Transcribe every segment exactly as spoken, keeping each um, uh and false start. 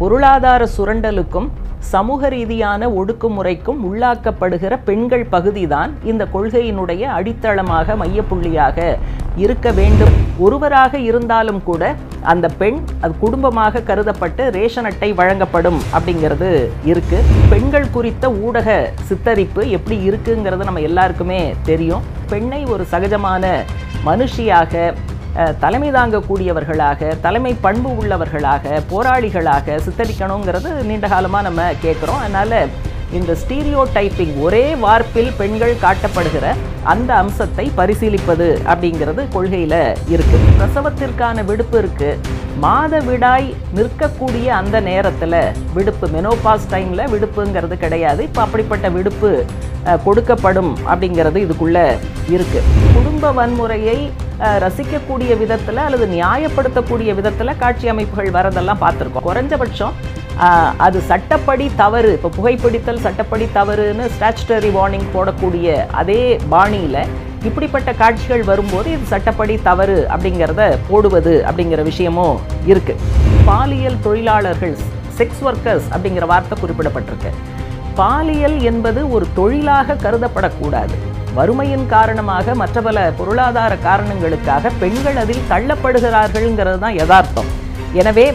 பொருளாதார சுரண்டலுக்கும் சமூக ரீதியான ஒடுக்குமுறைக்கும் உள்ளாக்கப்படுகிற பெண்கள் பகுதிதான் இந்த கொள்கையினுடைய அடித்தளமாக மையப்புள்ளியாக இருக்க வேண்டும். ஒருவராக இருந்தாலும் கூட அந்த பெண் அது குடும்பமாக கருதப்பட்டு ரேஷன் அட்டை வழங்கப்படும் அப்படிங்கிறது இருக்கு. பெண்கள் குறித்த ஊடக சித்தரிப்பு எப்படி இருக்குங்கிறது நம்ம எல்லாருக்குமே தெரியும். பெண்ணை ஒரு சகஜமான மனுஷியாக, தலைமை தாங்கக்கூடியவர்களாக, தலைமை பண்பு உள்ளவர்களாக, போராளிகளாக சித்தரிக்கணுங்கிறது நீண்ட காலமாக நம்ம கேட்குறோம். அதனால் இந்த ஸ்டீரியோ டைப்பிங், ஒரே வார்ப்பில் பெண்கள் காட்டப்படுகிற அந்த அம்சத்தை பரிசீலிப்பது அப்படிங்கிறது கொள்கையில் இருக்குது. பிரசவத்திற்கான விடுப்பு இருக்குது, மாத விடாய் நிற்கக்கூடிய அந்த நேரத்தில் விடுப்பு, மெனோபாஸ் டைமில் விடுப்புங்கிறது கிடையாது. இப்போ அப்படிப்பட்ட விடுப்பு கொடுக்கப்படும் அப்படிங்கிறது இதுக்குள்ளே இருக்குது. குடும்ப வன்முறையை ரசிக்கக்கூடிய விதத்தில் அல்லது நியாயப்படுத்தக்கூடிய விதத்தில் காட்சி அமைப்புகள் வரதெல்லாம் பார்த்துருக்கோம். குறைஞ்சபட்சம் அது சட்டப்படி தவறு, இப்போ புகைப்பிடித்தல் சட்டப்படி தவறுன்னு ஸ்டாச்சுட்டரி வார்னிங் போடக்கூடிய அதே பாணியில் இப்படிப்பட்ட காட்சிகள் வரும்போது இது சட்டப்படி தவறு அப்படிங்கிறத போடுவது அப்படிங்கிற விஷயமும் இருக்குது. பாலியல் தொழிலாளர்கள், செக்ஸ் ஒர்க்கர்ஸ் அப்படிங்கிற வார்த்தை குறிப்பிடப்பட்டிருக்கு. பாலியல் என்பது ஒரு தொழிலாக கருதப்படக்கூடாது. வறுமையின் காரணமாக, மற்ற பல பொருளாதார காரணங்களுக்காக பெண்கள் அதில் தள்ளப்படுகிறார்கள்ங்கிறது தான் யதார்த்தம். எனவே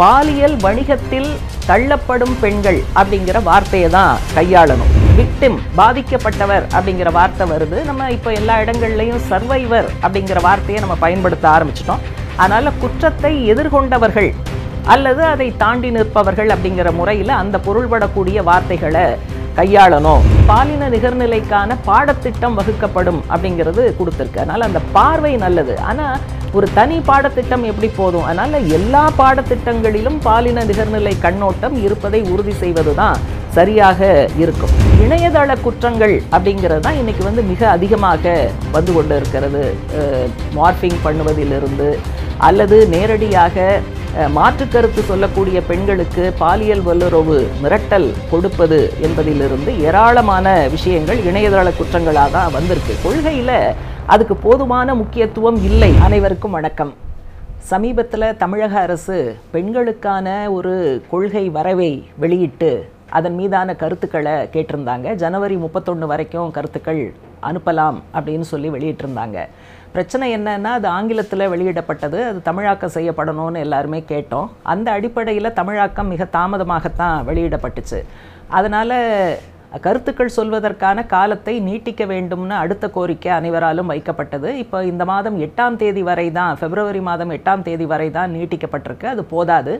பாலியல் வணிகத்தில் தள்ளப்படும் பெண்கள் அப்படிங்கிற வார்த்தையை தான் கையாளணும். விக்டிம், பாதிக்கப்பட்டவர் அப்படிங்கிற வார்த்தை வருது. நம்ம இப்போ எல்லா இடங்கள்லையும் சர்வைவர் அப்படிங்கிற வார்த்தையை நம்ம பயன்படுத்த ஆரம்பிச்சிட்டோம். அதனால் குற்றத்தை எதிர்கொண்டவர்கள் அல்லது அதை தாண்டி நிற்பவர்கள் அப்படிங்கிற முறையில் அந்த பொருள்படக்கூடிய வார்த்தைகளை கையாளணும். பாலின நிகர்நிலைக்கான பாடத்திட்டம் வகுக்கப்படும் அப்படிங்கிறது கொடுத்துருக்கு. அதனால் அந்த பார்வை நல்லது. ஆனால் ஒரு தனி பாடத்திட்டம் எப்படி போதும்? அதனால் எல்லா பாடத்திட்டங்களிலும் பாலின நிகர்நிலை கண்ணோட்டம் இருப்பதை உறுதி செய்வது தான் சரியாக இருக்கும். இணையதள குற்றங்கள் அப்படிங்கிறது தான் இன்றைக்கி வந்து மிக அதிகமாக வந்து கொண்டு இருக்கிறது. மார்பிங் பண்ணுவதிலிருந்து அல்லது நேரடியாக மாற்றுக்கருத்து சொல்லக்கூடிய பெண்களுக்கு பாலியல் வல்லுறவு மிரட்டல் கொடுப்பது என்பதிலிருந்து ஏராளமான விஷயங்கள் இணையதள குற்றங்களாக தான் வந்திருக்கு. கொள்கையில் அதுக்கு போதுமான முக்கியத்துவம் இல்லை. அனைவருக்கும் வணக்கம். சமீபத்தில் தமிழக அரசு பெண்களுக்கான ஒரு கொள்கை வரைவை வெளியிட்டு அதன் மீதான கருத்துக்களை கேட்டிருந்தாங்க. ஜனவரி முப்பத்தொன்று வரைக்கும் கருத்துக்கள் அனுப்பலாம் அப்படின்னு சொல்லி வெளியிட்டிருந்தாங்க. பிரச்சனை என்னன்னா, அது ஆங்கிலத்தில் வெளியிடப்பட்டது, அது தமிழாக்கம் செய்யப்படணும்னு எல்லாருமே கேட்டோம். அந்த அடிப்படையில் தமிழாக்கம் மிக தாமதமாகத்தான் வெளியிடப்பட்டுச்சு. அதனால் கருத்துக்கள் சொல்வதற்கான காலத்தை நீட்டிக்க வேண்டும்னு அடுத்த கோரிக்கை அனைவராலும் வைக்கப்பட்டது. இப்போ இந்த மாதம் எட்டாம் தேதி வரை தான், பிப்ரவரி மாதம் எட்டாம் தேதி வரை தான் நீட்டிக்கப்பட்டிருக்கு. அது போதாது,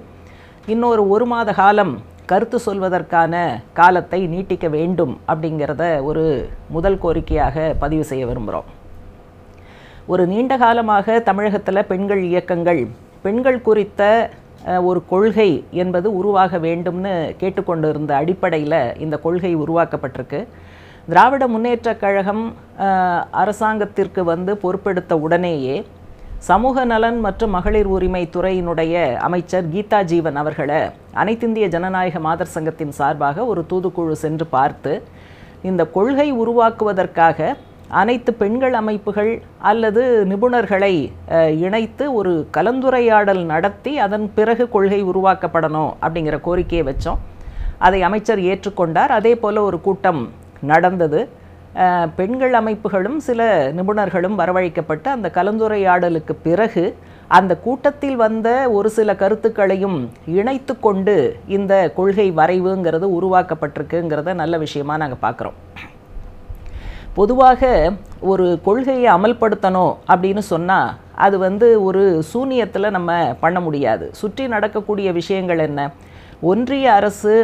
இன்னொரு ஒரு மாத காலம் கருத்து சொல்வதற்கான காலத்தை நீட்டிக்க வேண்டும் அப்படிங்கிறத ஒரு முதல் கோரிக்கையாக பதிவு செய்ய விரும்புகிறோம். ஒரு நீண்ட காலமாக தமிழகத்தில் பெண்கள் இயக்கங்கள் பெண்கள் குறித்த ஒரு கொள்கை என்பது உருவாக வேண்டும்னு கேட்டுக்கொண்டு இருந்த அடிப்படையில் இந்த கொள்கை உருவாக்கப்பட்டிருக்கு. திராவிட முன்னேற்ற கழகம் அரசாங்கத்திற்கு வந்து பொறுப்பெடுத்த உடனேயே சமூக நலன் மற்றும் மகளிர் உரிமை துறையினுடைய அமைச்சர் கீதா ஜீவன் அவர்களை அனைத்திந்திய ஜனநாயக மாதர் சங்கத்தின் சார்பாக ஒரு தூதுக்குழு சென்று பார்த்து, இந்த கொள்கை உருவாக்குவதற்காக அனைத்து பெண்கள் அமைப்புகள் அல்லது நிபுணர்களை இணைத்து ஒரு கலந்துரையாடல் நடத்தி அதன் பிறகு கொள்கை உருவாக்கப்படணும் அப்படிங்கிற கோரிக்கையை வச்சோம். அதை அமைச்சர் ஏற்றுக்கொண்டார். அதே போல் ஒரு கூட்டம் நடந்தது. பெண்கள் அமைப்புகளும் சில நிபுணர்களும் வரவழைக்கப்பட்டு அந்த கலந்துரையாடலுக்கு பிறகு அந்த கூட்டத்தில் வந்த ஒரு சில கருத்துக்களையும் இணைத்து கொண்டு இந்த கொள்கை வரைவுங்கிறது உருவாக்கப்பட்டிருக்குங்கிறத நல்ல விஷயமாக நாங்கள் பார்க்குறோம். பொதுவாக ஒரு கொள்கையை அமல்படுத்தணும் அப்படின்னு சொன்னால் அது வந்து ஒரு சூனியத்தில் நம்ம பண்ண முடியாது. சுற்றி நடக்கக்கூடிய விஷயங்கள் என்ன? ஒன்றிய அரசு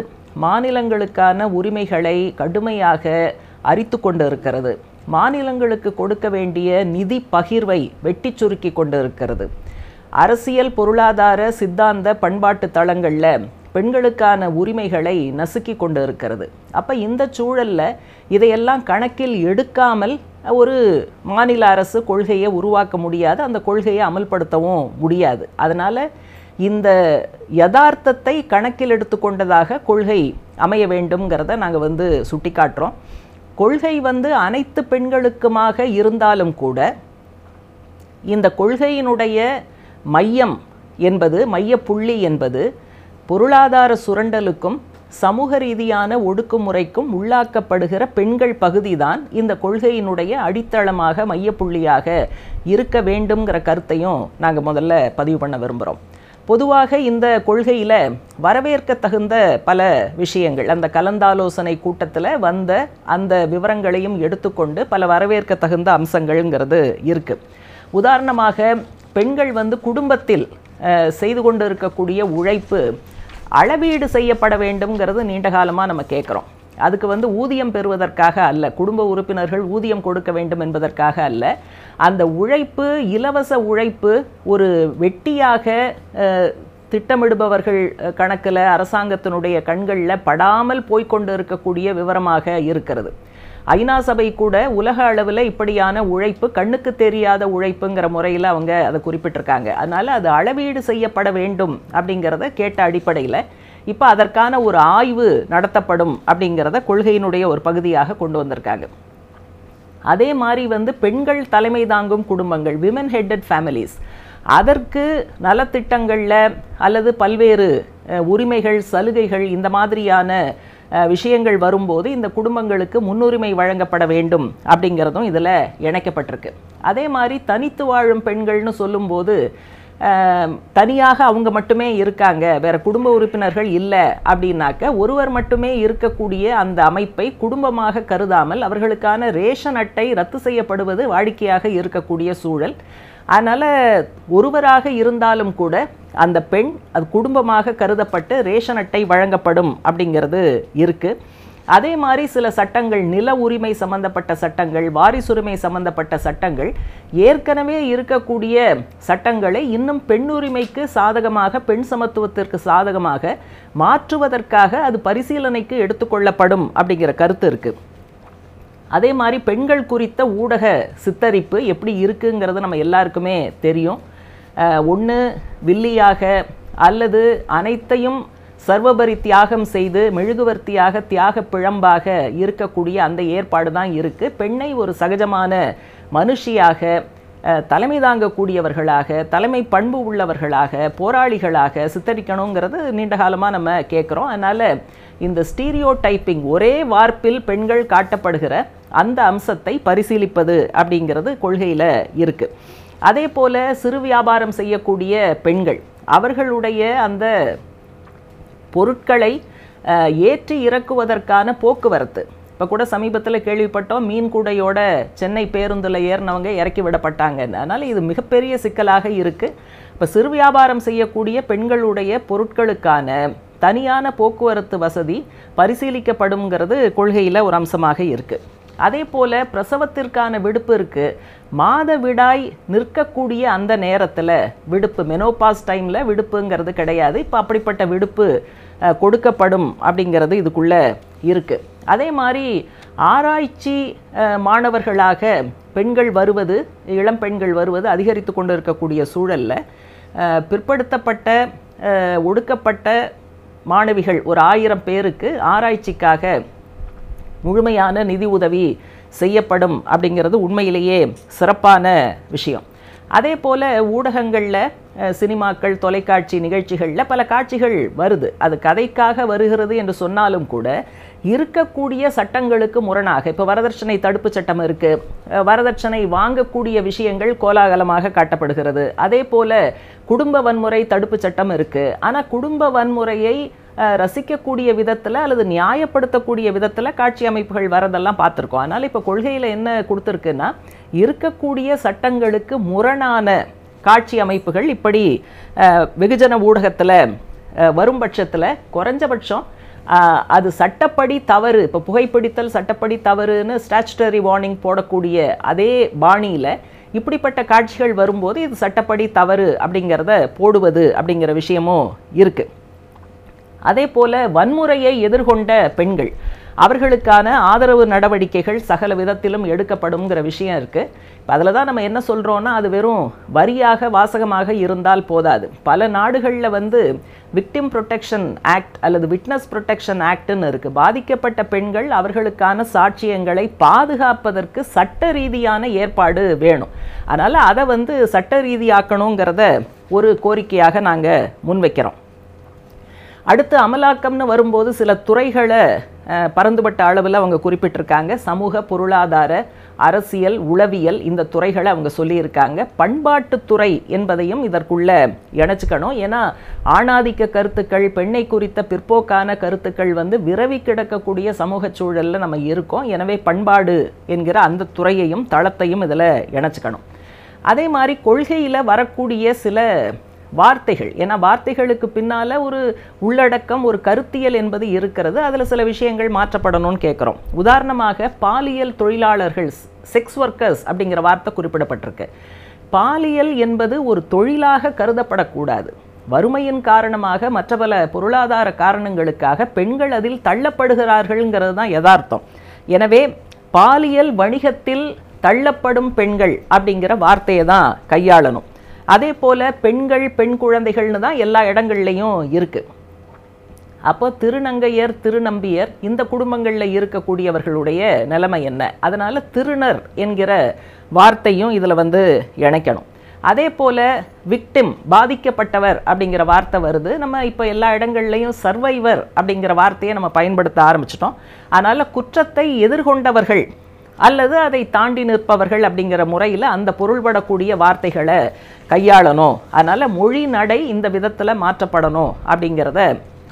மாநிலங்களுக்கான உரிமைகளை கடுமையாக அரித்து கொண்டு இருக்கிறது. மாநிலங்களுக்கு கொடுக்க வேண்டிய நிதி பகிர்வை வெட்டி சுருக்கி கொண்டு இருக்கிறது. அரசியல், பொருளாதார, சித்தாந்த, பண்பாட்டு தளங்களில் பெண்களுக்கான உரிமைகளை நசுக்கி கொண்டு இருக்கிறது. அப்போ இந்த சூழலில் இதையெல்லாம் கணக்கில் எடுக்காமல் ஒரு மாநில அரசு கொள்கையை உருவாக்க முடியாது, அந்த கொள்கையை அமல்படுத்தவும் முடியாது. அதனால் இந்த யதார்த்தத்தை கணக்கில் எடுத்துக்கொண்டதாக கொள்கை அமைய வேண்டும்ங்கிறத நாங்கள் வந்து சுட்டி காட்டுறோம். கொள்கை வந்து அனைத்து பெண்களுக்குமாக இருந்தாலும் கூட இந்த கொள்கையினுடைய மையம் என்பது, மையப்புள்ளி என்பது பொருளாதார சுரண்டலுக்கும் சமூக ரீதியான ஒடுக்குமுறைக்கும் உள்ளாக்கப்படுகிற பெண்கள் பகுதிதான் இந்த கொள்கையினுடைய அடித்தளமாக மையப்புள்ளியாக இருக்க வேண்டும்ங்கிற கருத்தையும் நாங்கள் முதல்ல பதிவு பண்ண விரும்புகிறோம். பொதுவாக இந்த கொள்கையில் வரவேற்க தகுந்த பல விஷயங்கள் அந்த கலந்தாலோசனை கூட்டத்தில் வந்த அந்த விவரங்களையும் எடுத்துக்கொண்டு பல வரவேற்க தகுந்த அம்சங்கள்ங்கிறது இருக்குது. உதாரணமாக பெண்கள் வந்து குடும்பத்தில் செய்து கொண்டு இருக்கக்கூடிய உழைப்பு அளவீடு செய்யப்பட வேண்டும்ங்கிறது நீண்ட காலமாக நம்ம கேட்குறோம். அதுக்கு வந்து ஊதியம் பெறுவதற்காக அல்ல, குடும்ப உறுப்பினர்கள் ஊதியம் கொடுக்க வேண்டும் என்பதற்காக அல்ல, அந்த உழைப்பு இலவச உழைப்பு ஒரு வெட்டியாக திட்டமிடுபவர்கள் கணக்கில் அரசாங்கத்தினுடைய கண்களில் படாமல் போய்கொண்டு இருக்கக்கூடிய விவரமாக இருக்கிறது. ஐநா சபை கூட உலக அளவில் இப்படியான உழைப்பு கண்ணுக்கு தெரியாத உழைப்புங்கிற முறையில் அவங்க அதை குறிப்பிட்டிருக்காங்க. அதனால் அது அளவீடு செய்யப்பட வேண்டும் அப்படிங்கிறத கேட்ட அடிப்படையில் இப்போ அதற்கான ஒரு ஆய்வு நடத்தப்படும் அப்படிங்கிறத கொள்கையினுடைய ஒரு பகுதியாக கொண்டு வந்திருக்காங்க. அதே மாதிரி வந்து பெண்கள் தலைமை தாங்கும் குடும்பங்கள், விமன் ஹெட்டட் ஃபேமிலிஸ், அதற்கு நலத்திட்டங்களில் அல்லது பல்வேறு உரிமைகள் சலுகைகள் இந்த மாதிரியான விஷயங்கள் வரும்போது இந்த குடும்பங்களுக்கு முன்னுரிமை வழங்கப்பட வேண்டும் அப்படிங்கிறதும் இதில் இணைக்கப்பட்டிருக்கு. அதே மாதிரி தனித்து வாழும் பெண்கள்னு சொல்லும்போது தனியாக அவங்க மட்டுமே இருக்காங்க, வேறு குடும்ப உறுப்பினர்கள் இல்லை அப்படின்னாக்க ஒருவர் மட்டுமே இருக்கக்கூடிய அந்த அமைப்பை குடும்பமாக கருதாமல் அவர்களுக்கான ரேஷன் அட்டை ரத்து செய்யப்படுவது வாடிக்கையாக இருக்கக்கூடிய சூழல். அதனால் ஒருவராக இருந்தாலும் கூட அந்த பெண் அது குடும்பமாக கருதப்பட்டு ரேஷன் அட்டை வழங்கப்படும் அப்படிங்கிறது இருக்குது. அதே மாதிரி சில சட்டங்கள், நில உரிமை சம்பந்தப்பட்ட சட்டங்கள், வாரிசுரிமை சம்பந்தப்பட்ட சட்டங்கள், ஏற்கனவே இருக்கக்கூடிய சட்டங்களை இன்னும் பெண்ணுரிமைக்கு சாதகமாக பெண் சமத்துவத்திற்கு சாதகமாக மாற்றுவதற்காக அது பரிசீலனைக்கு எடுத்துக்கொள்ளப்படும் அப்படிங்கிற கருத்து இருக்குது. அதே மாதிரி பெண்கள் குறித்த ஊடக சித்தரிப்பு எப்படி இருக்குங்கிறது நம்ம எல்லாருக்குமே தெரியும். ஒன்று வில்லியாக அல்லது அனைத்தையும் சர்வபரி தியாகம் செய்து மெழுகுவர்த்தியாக தியாக பிழம்பாக இருக்கக்கூடிய அந்த ஏற்பாடு தான் இருக்குது. பெண்ணை ஒரு சகஜமான மனுஷியாக, தலைமை தாங்கக்கூடியவர்களாக, தலைமை பண்பு உள்ளவர்களாக, போராளிகளாக சித்தரிக்கணுங்கிறது நீண்ட காலமாக நம்ம கேட்குறோம். அதனால் இந்த ஸ்டீரியோ டைப்பிங், ஒரே வார்ப்பில் பெண்கள் காட்டப்படுகிற அந்த அம்சத்தை பரிசீலிப்பது அப்படிங்கிறது கொள்கையில் இருக்குது. அதே போல் சிறு வியாபாரம் செய்யக்கூடிய பெண்கள் அவர்களுடைய அந்த பொருட்களை ஏற்றி இறக்குவதற்கான போக்குவரத்து, இப்போ கூட சமீபத்தில் கேள்விப்பட்டோம் மீன் கூடையோட சென்னை பேருந்தில் ஏறினவங்க இறக்கி விடப்பட்டாங்க. அதனால் இது மிகப்பெரிய சிக்கலாக இருக்குது. இப்போ சிறு வியாபாரம் செய்யக்கூடிய பெண்களுடைய பொருட்களுக்கான தனியான போக்குவரத்து வசதி பரிசீலிக்கப்படும்ங்கிறது கொள்கையில் ஒரு அம்சமாக இருக்குது. அதே போல் பிரசவத்திற்கான விடுப்பு இருக்குது, மாத விடாய் நிற்கக்கூடிய அந்த நேரத்தில் விடுப்பு, மெனோபாஸ் டைமில் விடுப்புங்கிறது கிடையாது, இப்போ அப்படிப்பட்ட விடுப்பு கொடுக்கப்படும் அப்படிங்கிறது இதுக்குள்ளே இருக்குது. அதே மாதிரி ஆராய்ச்சி மாணவர்களாக பெண்கள் வருவது, இளம் பெண்கள் வருவது அதிகரித்து கொண்டு இருக்கக்கூடிய சூழலில் பிற்படுத்தப்பட்ட ஒடுக்கப்பட்ட மாணவிகள் ஒரு ஆயிரம் பேருக்கு ஆராய்ச்சிக்காக முழுமையான நிதி உதவி செய்யப்படும் அப்படிங்கிறது உண்மையிலேயே சிறப்பான விஷயம். அதே போல் ஊடகங்களில், சினிமாக்கள், தொலைக்காட்சி நிகழ்ச்சிகளில் பல காட்சிகள் வருது. அது கதைக்காக வருகிறது என்று சொன்னாலும் கூட இருக்கக்கூடிய சட்டங்களுக்கு முரணாக, இப்போ வரதட்சணை தடுப்பு சட்டம் இருக்குது, வரதட்சணை வாங்கக்கூடிய விஷயங்கள் கோலாகலமாக காட்டப்படுகிறது. அதே போல் குடும்ப வன்முறை தடுப்பு சட்டம் இருக்குது, ஆனால் குடும்ப வன்முறையை ரசிக்கக்கூடிய விதத்தில் அல்லது நியாயப்படுத்தக்கூடிய விதத்தில் காட்சி அமைப்புகள் வரதெல்லாம் பார்த்துருக்கோம். அதனால் இப்போ கொள்கையில் என்ன கொடுத்துருக்குன்னா இருக்கக்கூடிய சட்டங்களுக்கு முரணான காட்சி அமைப்புகள் இப்படி வெகுஜன ஊடகத்தில் வரும் பட்சத்தில் குறைஞ்சபட்சம் அது சட்டப்படி தவறு, இப்போ புகைப்பிடித்தல் சட்டப்படி தவறுன்னு ஸ்டாச்சுட்டரி வார்னிங் போடக்கூடிய அதே பாணியில் இப்படிப்பட்ட காட்சிகள் வரும்போது இது சட்டப்படி தவறு அப்படிங்கிறத போடுவது அப்படிங்கிற விஷயமும் இருக்குது. அதே போல் வன்முறையை எதிர்கொண்ட பெண்கள் அவர்களுக்கான ஆதரவு நடவடிக்கைகள் சகல விதத்திலும் எடுக்கப்படும்ங்கிற விஷயம் இருக்குது. இப்போ அதில் தான் நம்ம என்ன சொல்கிறோன்னா அது வெறும் வரியாக வாசகமாக இருந்தால் போதாது. பல நாடுகளில் வந்து விக்டிம் ப்ரொடெக்ஷன் ஆக்ட் அல்லது விட்னஸ் ப்ரொடெக்ஷன் ஆக்ட்னு இருக்குது. பாதிக்கப்பட்ட பெண்கள் அவர்களுக்கான சாட்சியங்களை பாதுகாப்பதற்கு சட்ட ரீதியான ஏற்பாடு வேணும். அதனால் அதை வந்து சட்ட ரீதியாக்கணுங்கிறத ஒரு கோரிக்கையாக நாங்கள் முன்வைக்கிறோம். அடுத்து அமலாக்கம்னு வரும்போது சில துறைகளை பரந்துபட்ட அளவில் அவங்க குறிப்பிட்டிருக்காங்க. சமூக, பொருளாதார, அரசியல், உளவியல் இந்த துறைகளை அவங்க சொல்லியிருக்காங்க. பண்பாட்டுத்துறை என்பதையும் இதற்குள்ளே இணைச்சிக்கணும். ஏன்னா ஆணாதிக்க கருத்துக்கள், பெண்ணை குறித்த பிற்போக்கான கருத்துக்கள் வந்து விரவி கிடக்கக்கூடிய சமூக சூழலில் நம்ம இருக்கோம். எனவே பண்பாடு என்கிற அந்த துறையையும் தளத்தையும் இதில் இணைச்சிக்கணும். அதே மாதிரி கொள்கையில் வரக்கூடிய சில வார்த்தைகள், ஏன்னா வார்த்தைகளுக்கு பின்னால் ஒரு உள்ளடக்கம், ஒரு கருத்தியல் என்பது இருக்கிறது. அதில் சில விஷயங்கள் மாற்றப்படணும்னு கேட்குறோம். உதாரணமாக பாலியல் தொழிலாளர்கள், செக்ஸ் ஒர்க்கர்ஸ் அப்படிங்கிற வார்த்தை குறிப்பிடப்பட்டிருக்கு. பாலியல் என்பது ஒரு தொழிலாக கருதப்படக்கூடாது. வறுமையின் காரணமாக, மற்ற பல பொருளாதார காரணங்களுக்காக பெண்கள் அதில் தள்ளப்படுகிறார்கள்ங்கிறது தான் யதார்த்தம். எனவே பாலியல் வணிகத்தில் தள்ளப்படும் பெண்கள் அப்படிங்கிற வார்த்தையை தான் கையாளணும். அதே போல் பெண்கள், பெண் குழந்தைகள்னு தான் எல்லா இடங்கள்லையும் இருக்குது. அப்போ திருநங்கையர், திருநம்பியர் இந்த குடும்பங்களில் இருக்கக்கூடியவர்களுடைய நிலைமை என்ன? அதனால் திருநர் என்கிற வார்த்தையும் இதில் வந்து இணைக்கணும். அதே போல் விக்டிம், பாதிக்கப்பட்டவர் அப்படிங்கிற வார்த்தை வருது. நம்ம இப்போ எல்லா இடங்கள்லையும் சர்வைவர் அப்படிங்கிற வார்த்தையை நம்ம பயன்படுத்த ஆரம்பிச்சிட்டோம். அதனால் குற்றத்தை எதிர்கொண்டவர்கள் அல்லது அதை தாண்டி நிற்பவர்கள் அப்படிங்கிற முறையில் அந்த பொருள்படக்கூடிய வார்த்தைகளை கையாளணும். அதனால் மொழி நடை இந்த விதத்தில் மாற்றப்படணும் அப்படிங்கிறத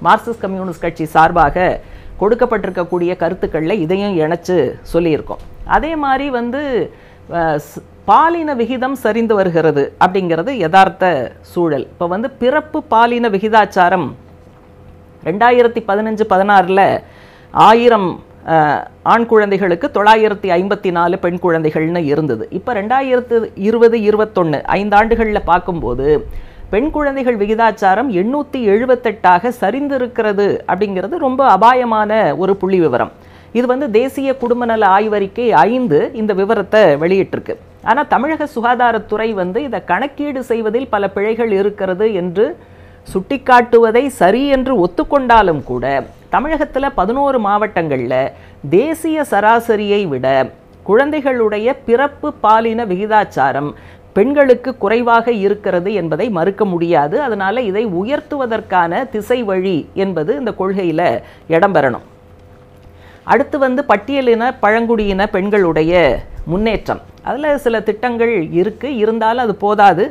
மார்க்சிஸ்ட் கம்யூனிஸ்ட் கட்சி சார்பாக கொடுக்கப்பட்டிருக்கக்கூடிய கருத்துக்களில் இதையும் இணைச்சு சொல்லியிருக்கோம். அதே மாதிரி வந்து பாலின விகிதம் சரிந்து வருகிறது அப்படிங்கிறது யதார்த்த சூழல். இப்போ வந்து பிறப்பு பாலின விகிதாச்சாரம் ரெண்டாயிரத்தி பதினஞ்சு பதினாறில் ஆயிரம் ஆண் குழந்தைகளுக்கு தொள்ளாயிரத்தி ஐம்பத்தி நாலு பெண் குழந்தைகள்னு இருந்தது. இப்போ ரெண்டாயிரத்து இருபது இருபத்தொன்று ஐந்தாண்டுகளில் பார்க்கும்போது பெண் குழந்தைகள் விகிதாச்சாரம் எண்ணூற்றி எழுபத்தெட்டாக சரிந்திருக்கிறது அப்படிங்கிறது ரொம்ப அபாயமான ஒரு புள்ளி விவரம். இது வந்து தேசிய குடும்ப நல ஆய்வறிக்கை ஐந்து இந்த விவரத்தை வெளியிட்டிருக்கு. ஆனால் தமிழக சுகாதாரத்துறை வந்து இதை கணக்கீடு செய்வதில் பல பிழைகள் இருக்கிறது என்று சுட்டிக்காட்டுவதை சரி என்று ஒத்துக்கொண்டாலும் கூட தமிழகத்தில் பதினோரு மாவட்டங்களில் தேசிய சராசரியை விட குழந்தைகளுடைய பிறப்பு பாலின விகிதாச்சாரம் பெண்களுக்கு குறைவாக இருக்கிறது என்பதை மறுக்க முடியாது. அதனால் இதை உயர்த்துவதற்கான திசை வழி என்பது இந்த கொள்கையில் இடம்பெறணும். அடுத்து வந்து பட்டியலின, பழங்குடியின பெண்களுடைய முன்னேற்றம், அதில் சில திட்டங்கள் இருக்குது. இருந்தாலும் அது போதாது,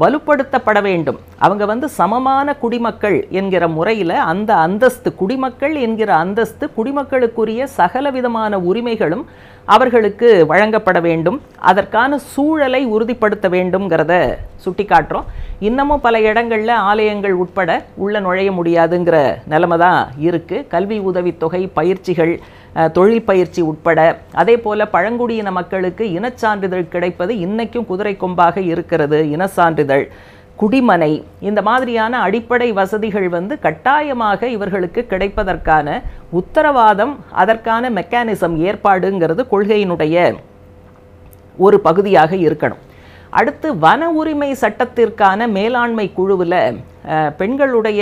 வலுப்படுத்தப்பட வேண்டும். அவங்க வந்து சமமான குடிமக்கள் என்கிற முறையில் அந்த அந்தஸ்து, குடிமக்கள் என்கிற அந்தஸ்து, குடிமக்களுக்குரிய சகல விதமான உரிமைகளும் அவர்களுக்கு வழங்கப்பட வேண்டும். அதற்கான சூழலை உறுதிப்படுத்த வேண்டும்ங்கிறத சுட்டி காட்டுறோம். இன்னமும் பல இடங்களில் ஆலயங்கள் உட்பட உள்ளே நுழைய முடியாதுங்கிற நிலைமை தான் இருக்குது. கல்வி உதவித்தொகை, பயிற்சிகள், தொழில் பயிற்சி உட்பட. அதே போல் பழங்குடியின மக்களுக்கு இனச்சான்றிதழ் கிடைப்பது இன்றைக்கும் குதிரை கொம்பாக இருக்கிறது. இனச்சான்றிதழ், குடிமனை இந்த மாதிரியான அடிப்படை வசதிகள் வந்து கட்டாயமாக இவர்களுக்கு கிடைப்பதற்கான உத்தரவாதம், அதற்கான மெக்கானிசம் ஏற்பாடுங்கிறது கொள்கையினுடைய ஒரு பகுதியாக இருக்கணும். அடுத்து வன உரிமை சட்டத்திற்கான மேலாண்மை குழுவில் பெண்களுடைய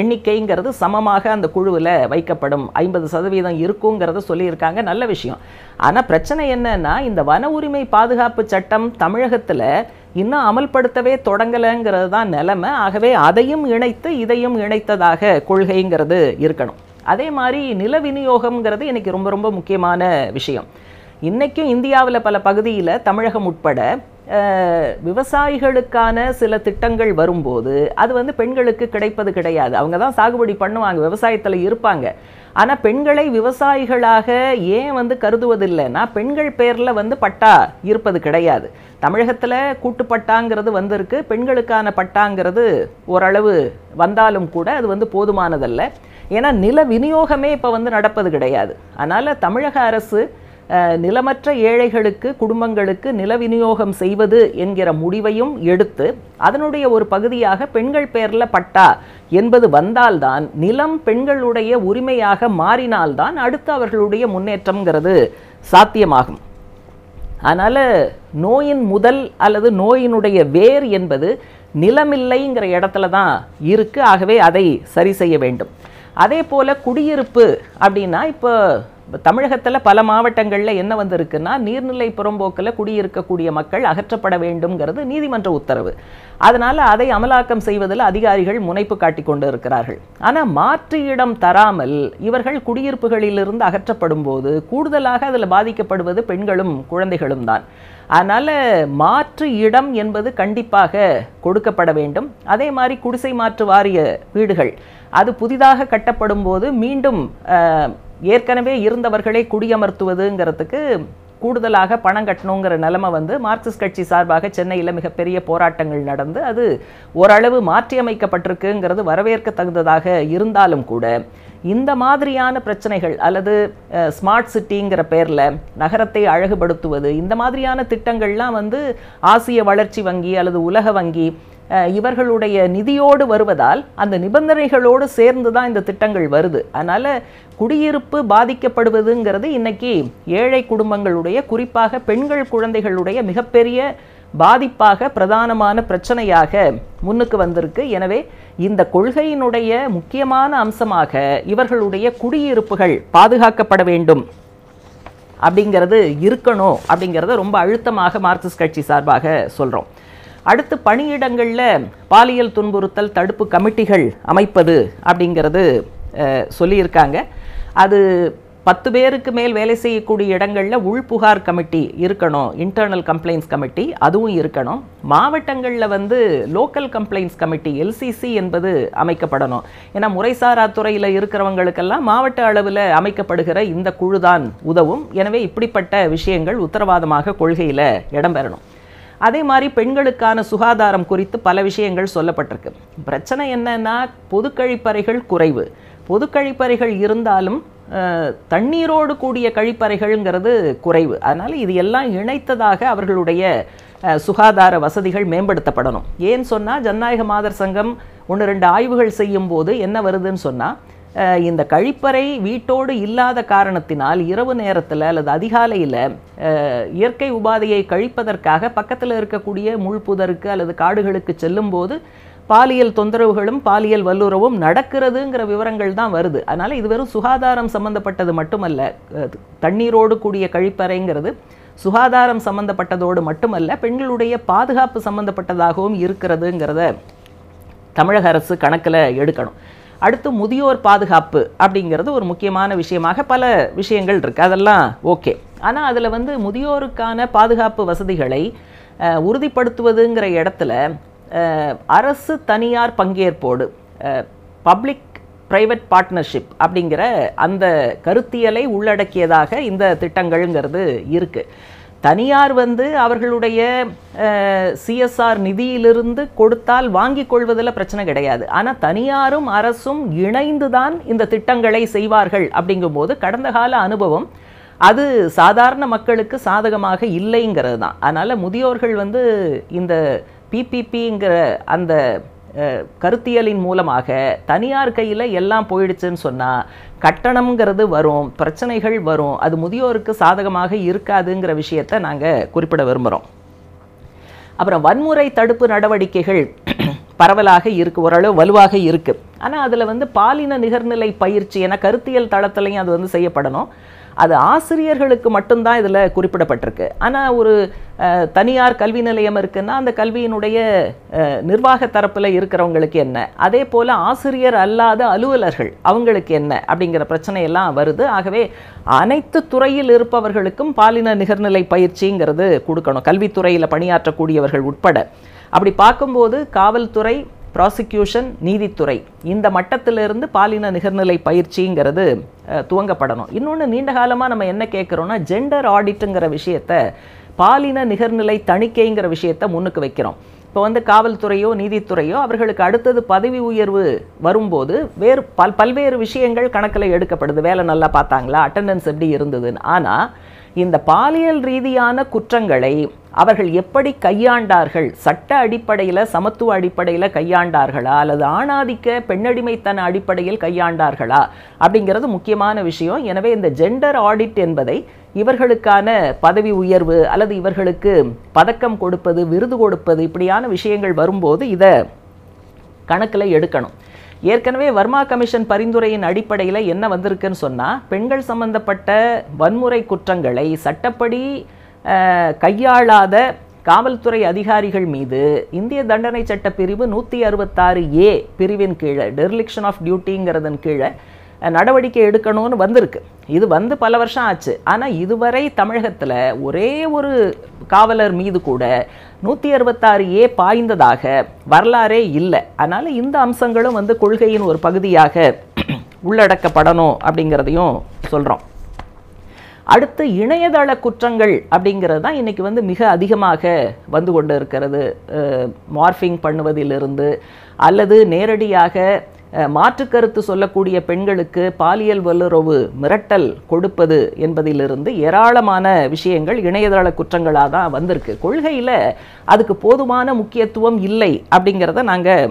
எண்ணிக்கைங்கிறது சமமாக அந்த குழுவில் வைக்கப்படும். ஐம்பது சதவீதம் இருக்குங்கிறத சொல்லியிருக்காங்க. நல்ல விஷயம். ஆனால் பிரச்சனை என்னன்னா, இந்த வன உரிமை பாதுகாப்பு சட்டம் தமிழகத்தில் இன்னும் அமல்படுத்தவே தொடங்கலைங்கிறது தான் நிலைமை. ஆகவே அதையும் இணைத்து இதையும் இணைத்ததாக கொள்கைங்கிறது இருக்கணும். அதே மாதிரி நில விநியோகம்ங்கிறது எனக்கு ரொம்ப ரொம்ப முக்கியமான விஷயம். இன்றைக்கும் இந்தியாவில் பல பகுதியில், தமிழகம் உட்பட, விவசாயிகளுக்கான சில திட்டங்கள் வரும்போது அது வந்து பெண்களுக்கு கிடைப்பது கிடையாது. அவங்க தான் சாகுபடி பண்ணுவாங்க, விவசாயத்தில் இருப்பாங்க. ஆனால் பெண்களை விவசாயிகளாக ஏன் வந்து கருதுவதில்லைன்னா, பெண்கள் பேரில் வந்து பட்டா இருப்பது கிடையாது. தமிழகத்தில் கூட்டுப்பட்டாங்கிறது வந்திருக்கு. பெண்களுக்கான பட்டாங்கிறது ஓரளவு வந்தாலும் கூட அது வந்து போதுமானதல்ல. ஏன்னா நில விநியோகமே இப்போ வந்து நடப்பது கிடையாது. அதனால் தமிழக அரசு நிலமற்ற ஏழைகளுக்கு, குடும்பங்களுக்கு நில விநியோகம் செய்வது என்கிற முடிவையும் எடுத்து அதனுடைய ஒரு பகுதியாக பெண்கள் பேரில் பட்டா என்பது வந்தால்தான், நிலம் பெண்களுடைய உரிமையாக மாறினால்தான் அடுத்து அவர்களுடைய முன்னேற்றம்ங்கிறது சாத்தியமாகும். அதனால் நோயின் முதல் அல்லது நோயினுடைய வேர் என்பது நிலமில்லைங்கிற இடத்துல தான் இருக்குது. ஆகவே அதை சரி செய்ய வேண்டும். அதே போல் குடியிருப்பு அப்படின்னா, இப்போ தமிழகத்தில் பல மாவட்டங்களில் என்ன வந்திருக்குன்னா, நீர்நிலை புறம்போக்கில் குடியிருக்கக்கூடிய மக்கள் அகற்றப்பட வேண்டும்ங்கிறது நீதிமன்ற உத்தரவு. அதனால் அதை அமலாக்கம் செய்வதில் அதிகாரிகள் முனைப்பு காட்டி கொண்டு இருக்கிறார்கள். ஆனால் மாற்று இடம் தராமல் இவர்கள் குடியிருப்புகளிலிருந்து அகற்றப்படும் போது கூடுதலாக அதில் பாதிக்கப்படுவது பெண்களும் குழந்தைகளும் தான். அதனால் மாற்று இடம் என்பது கண்டிப்பாக கொடுக்கப்பட வேண்டும். அதே மாதிரி குடிசை மாற்று வாரிய வீடுகள் அது புதிதாக கட்டப்படும் போது மீண்டும் ஏற்கனவே இருந்தவர்களை குடியமர்த்துவதுங்கிறதுக்கு கூடுதலாக பணம் கட்டணுங்கிற நிலைமை வந்து மார்க்சிஸ்ட் கட்சி சார்பாக சென்னையில் மிகப்பெரிய போராட்டங்கள் நடந்து அது ஓரளவு மாற்றியமைக்கப்பட்டிருக்குங்கிறது வரவேற்க தகுந்ததாக இருந்தாலும் கூட, இந்த மாதிரியான பிரச்சனைகள் அல்லது ஸ்மார்ட் சிட்டிங்கிற பேரில் நகரத்தை அழகுபடுத்துவது, இந்த மாதிரியான திட்டங்கள்லாம் வந்து ஆசிய வளர்ச்சி வங்கி அல்லது உலக வங்கி இவர்களுடைய நிதியோடு வருவதால் அந்த நிபந்தனைகளோடு சேர்ந்து தான் இந்த திட்டங்கள் வருது. அதனால் குடியிருப்பு பாதிக்கப்படுவதுங்கிறது இன்றைக்கி ஏழை குடும்பங்களுடைய, குறிப்பாக பெண்கள் குழந்தைகளுடைய மிகப்பெரிய பாதிப்பாக, பிரதானமான பிரச்சனையாக முன்னுக்கு வந்திருக்கு. எனவே இந்த கொள்கையினுடைய முக்கியமான அம்சமாக இவர்களுடைய குடியிருப்புகள் பாதுகாக்கப்பட வேண்டும் அப்படிங்கிறது இருக்கணும் அப்படிங்கிறத ரொம்ப அழுத்தமாக மார்க்சிஸ்ட் கட்சி சார்பாக சொல்கிறோம். அடுத்து பணியிடங்களில் பாலியல் துன்புறுத்தல் தடுப்பு கமிட்டிகள் அமைப்பது அப்படிங்கிறது சொல்லியிருக்காங்க. அது பத்து பேருக்கு மேல் வேலை செய்யக்கூடிய இடங்களில் உள்புகார் கமிட்டி இருக்கணும், இன்டர்னல் கம்ப்ளைண்ட்ஸ் கமிட்டி அதுவும் இருக்கணும். மாவட்டங்களில் வந்து லோக்கல் கம்ப்ளைண்ட்ஸ் கமிட்டி எல்சிசி என்பது அமைக்கப்படணும். ஏன்னா முறைசாரா துறையில் இருக்கிறவங்களுக்கெல்லாம் மாவட்ட அளவில் அமைக்கப்படுகிற இந்த குழு தான் உதவும். எனவே இப்படிப்பட்ட விஷயங்கள் உத்தரவாதமாக கொள்கையில் இடம்பெறணும். அதே மாதிரி பெண்களுக்கான சுகாதாரம் குறித்து பல விஷயங்கள் சொல்லப்பட்டிருக்கு. பிரச்சனை என்னன்னா, பொது கழிப்பறைகள் குறைவு. பொது கழிப்பறைகள் இருந்தாலும் தண்ணீரோடு கூடிய கழிப்பறைகள்ங்கிறது குறைவு. அதனால் இது எல்லாம் இணைத்ததாக அவர்களுடைய சுகாதார வசதிகள் மேம்படுத்தப்படணும். ஏன்னு சொன்னால், ஜனநாயக மாதர் சங்கம் ஒன்று ரெண்டு ஆய்வுகள் செய்யும் போது என்ன வருதுன்னு சொன்னால், இந்த கழிப்பறை வீட்டோடு இல்லாத காரணத்தினால் இரவு நேரத்தில் அல்லது அதிகாலையில் இயற்கை உபாதையை கழிப்பதற்காக பக்கத்தில் இருக்கக்கூடிய முள்புதருக்கு அல்லது காடுகளுக்கு செல்லும்போது பாலியல் தொந்தரவுகளும் பாலியல் வல்லுறவும் நடக்கிறதுங்கிற விவரங்கள் தான் வருது. அதனால் இது வெறும் சுகாதாரம் சம்பந்தப்பட்டது மட்டுமல்ல, தண்ணீரோடு கூடிய கழிப்பறைங்கிறது சுகாதாரம் சம்பந்தப்பட்டதோடு மட்டுமல்ல, பெண்களுடைய பாதுகாப்பு சம்பந்தப்பட்டதாகவும் இருக்கிறதுங்கிறத தமிழக அரசு கணக்கில் எடுக்கணும். அடுத்து முதியோர் பாதுகாப்பு அப்படிங்கிறது ஒரு முக்கியமான விஷயமாக பல விஷயங்கள் இருக்குது. அதெல்லாம் ஓகே. ஆனால் அதில் வந்து முதியோருக்கான பாதுகாப்பு வசதிகளை உறுதிப்படுத்துவதுங்கிற இடத்துல அரசு தனியார் பங்கேற்போடு பப்ளிக் ப்ரைவேட் பார்ட்னர்ஷிப் அப்படிங்கிற அந்த கருத்தியலை உள்ளடக்கியதாக இந்த திட்டங்கள்ங்கிறது இருக்குது. தனியார் வந்து அவர்களுடைய சிஎஸ்ஆர் நிதியிலிருந்து கொடுத்தால் வாங்கி கொள்வதில் பிரச்சனை கிடையாது. ஆனால் தனியாரும் அரசும் இணைந்து தான் இந்த திட்டங்களை செய்வார்கள் அப்படிங்கும்போது கடந்த கால அனுபவம் அது சாதாரண மக்களுக்கு சாதகமாக இல்லைங்கிறது தான். அதனால் முதியோர்கள் வந்து இந்த பிபிபிங்கிற அந்த கருத்தியலின் மூலமாக தனியார் கையில் எல்லாம் போயிடுச்சுன்னு சொன்னால் கட்டணம்ங்கிறது வரும், பிரச்சனைகள் வரும், அது முதியோருக்கு சாதகமாக இருக்காதுங்கிற விஷயத்தை நாங்கள் குறிப்பிட விரும்புகிறோம். அப்புறம் வன்முறை தடுப்பு நடவடிக்கைகள் பரவலாக இருக்குது, ஓரளவு வலுவாக இருக்குது. ஆனால் அதில் வந்து பாலின நிகர்நிலை பயிற்சி என கருத்தியல் தளத்துலையும் அது வந்து செய்யப்படணும். அது ஆசிரியர்களுக்கு மட்டும்தான் இதில் குறிப்பிடப்பட்டிருக்கு. ஆனால் ஒரு தனியார் கல்வி நிலையம் இருக்குன்னா அந்த கல்வியினுடைய நிர்வாக தரப்பில் இருக்கிறவங்களுக்கு என்ன, அதே போல் ஆசிரியர் அல்லாத அலுவலர்கள் அவங்களுக்கு என்ன அப்படிங்கிற பிரச்சனையெல்லாம் வருது. ஆகவே அனைத்து துறையில் இருப்பவர்களுக்கும் பாலின நிகர்நிலை பயிற்சிங்கிறது கொடுக்கணும், கல்வித்துறையில் பணியாற்றக்கூடியவர்கள் உட்பட. அப்படி பார்க்கும்போது காவல்துறை, ப்ராசிக்யூஷன், நீதித்துறை இந்த மட்டத்திலிருந்து பாலின நிகர்நிலை பயிற்சிங்கிறது துவங்கப்படணும். இன்னொன்று, நீண்ட காலமாக நம்ம என்ன கேட்குறோன்னா, ஜெண்டர் ஆடிட்டுங்கிற விஷயத்தை, பாலின நிகர்நிலை தணிக்கைங்கிற விஷயத்தை முன்னுக்கு வைக்கிறோம். இப்போ வந்து காவல்துறையோ நீதித்துறையோ அவர்களுக்கு அடுத்தது பதவி உயர்வு வரும்போது வேறு பல் பல்வேறு விஷயங்கள் கணக்கில் எடுக்கப்படுது. வேலை நல்லா பார்த்தாங்களா, அட்டண்டன்ஸ் எப்படி இருந்ததுன்னு. ஆனால் இந்த பாலியல் ரீதியான குற்றங்களை அவர்கள் எப்படி கையாண்டார்கள், சட்ட அடிப்படையில், சமத்துவ அடிப்படையில் கையாண்டார்களா அல்லது ஆணாதிக்க பெண்ணடிமைத்தன அடிப்படையில் கையாண்டார்களா அப்படிங்கிறது முக்கியமான விஷயம். எனவே இந்த ஜெண்டர் ஆடிட் என்பதை இவர்களுக்கான பதவி உயர்வு அல்லது இவர்களுக்கு பதக்கம் கொடுப்பது, விருது கொடுப்பது, இப்படியான விஷயங்கள் வரும்போது இதை கணக்கில் எடுக்கணும். ஏற்கனவே வர்மா கமிஷன் பரிந்துரையின் அடிப்படையில் என்ன வந்திருக்குன்னு சொன்னால், பெண்கள் சம்பந்தப்பட்ட வன்முறை குற்றங்களை சட்டப்படி கையாளாத காவல்துறை அதிகாரிகள் மீது இந்திய தண்டனை சட்ட பிரிவு நூற்றி அறுபத்தாறு ஏ பிரிவின் கீழே டெர்லிக்ஷன் ஆஃப் டியூட்டிங்கிறதன் கீழே நடவடிக்கை எடுக்கணும்னு வந்திருக்கு. இது வந்து பல வருஷம் ஆச்சு. ஆனால் இதுவரை தமிழகத்தில் ஒரே ஒரு காவலர் மீது கூட நூற்றி அறுபத்தாறு ஏ பாய்ந்ததாக வரலாறே இல்லை. அதனால் இந்த அம்சங்களும் வந்து கொள்கையின் ஒரு பகுதியாக உள்ளடக்கப்படணும் அப்படிங்கிறதையும் சொல்கிறோம். அடுத்து இணையதள குற்றங்கள் அப்படிங்கிறது தான் இன்றைக்கி வந்து மிக அதிகமாக வந்து கொண்டு இருக்கிறது. மார்ஃபிங் பண்ணுவதிலிருந்து அல்லது நேரடியாக மாற்றுக்கருத்து சொல்லக்கூடிய பெண்களுக்கு பாலியல் வல்லுறவு மிரட்டல் கொடுப்பது என்பதிலிருந்து ஏராளமான விஷயங்கள் இணையதள குற்றங்களாக தான் வந்திருக்கு. கொள்கையில் அதுக்கு போதுமான முக்கியத்துவம் இல்லை அப்படிங்கிறத நாங்கள்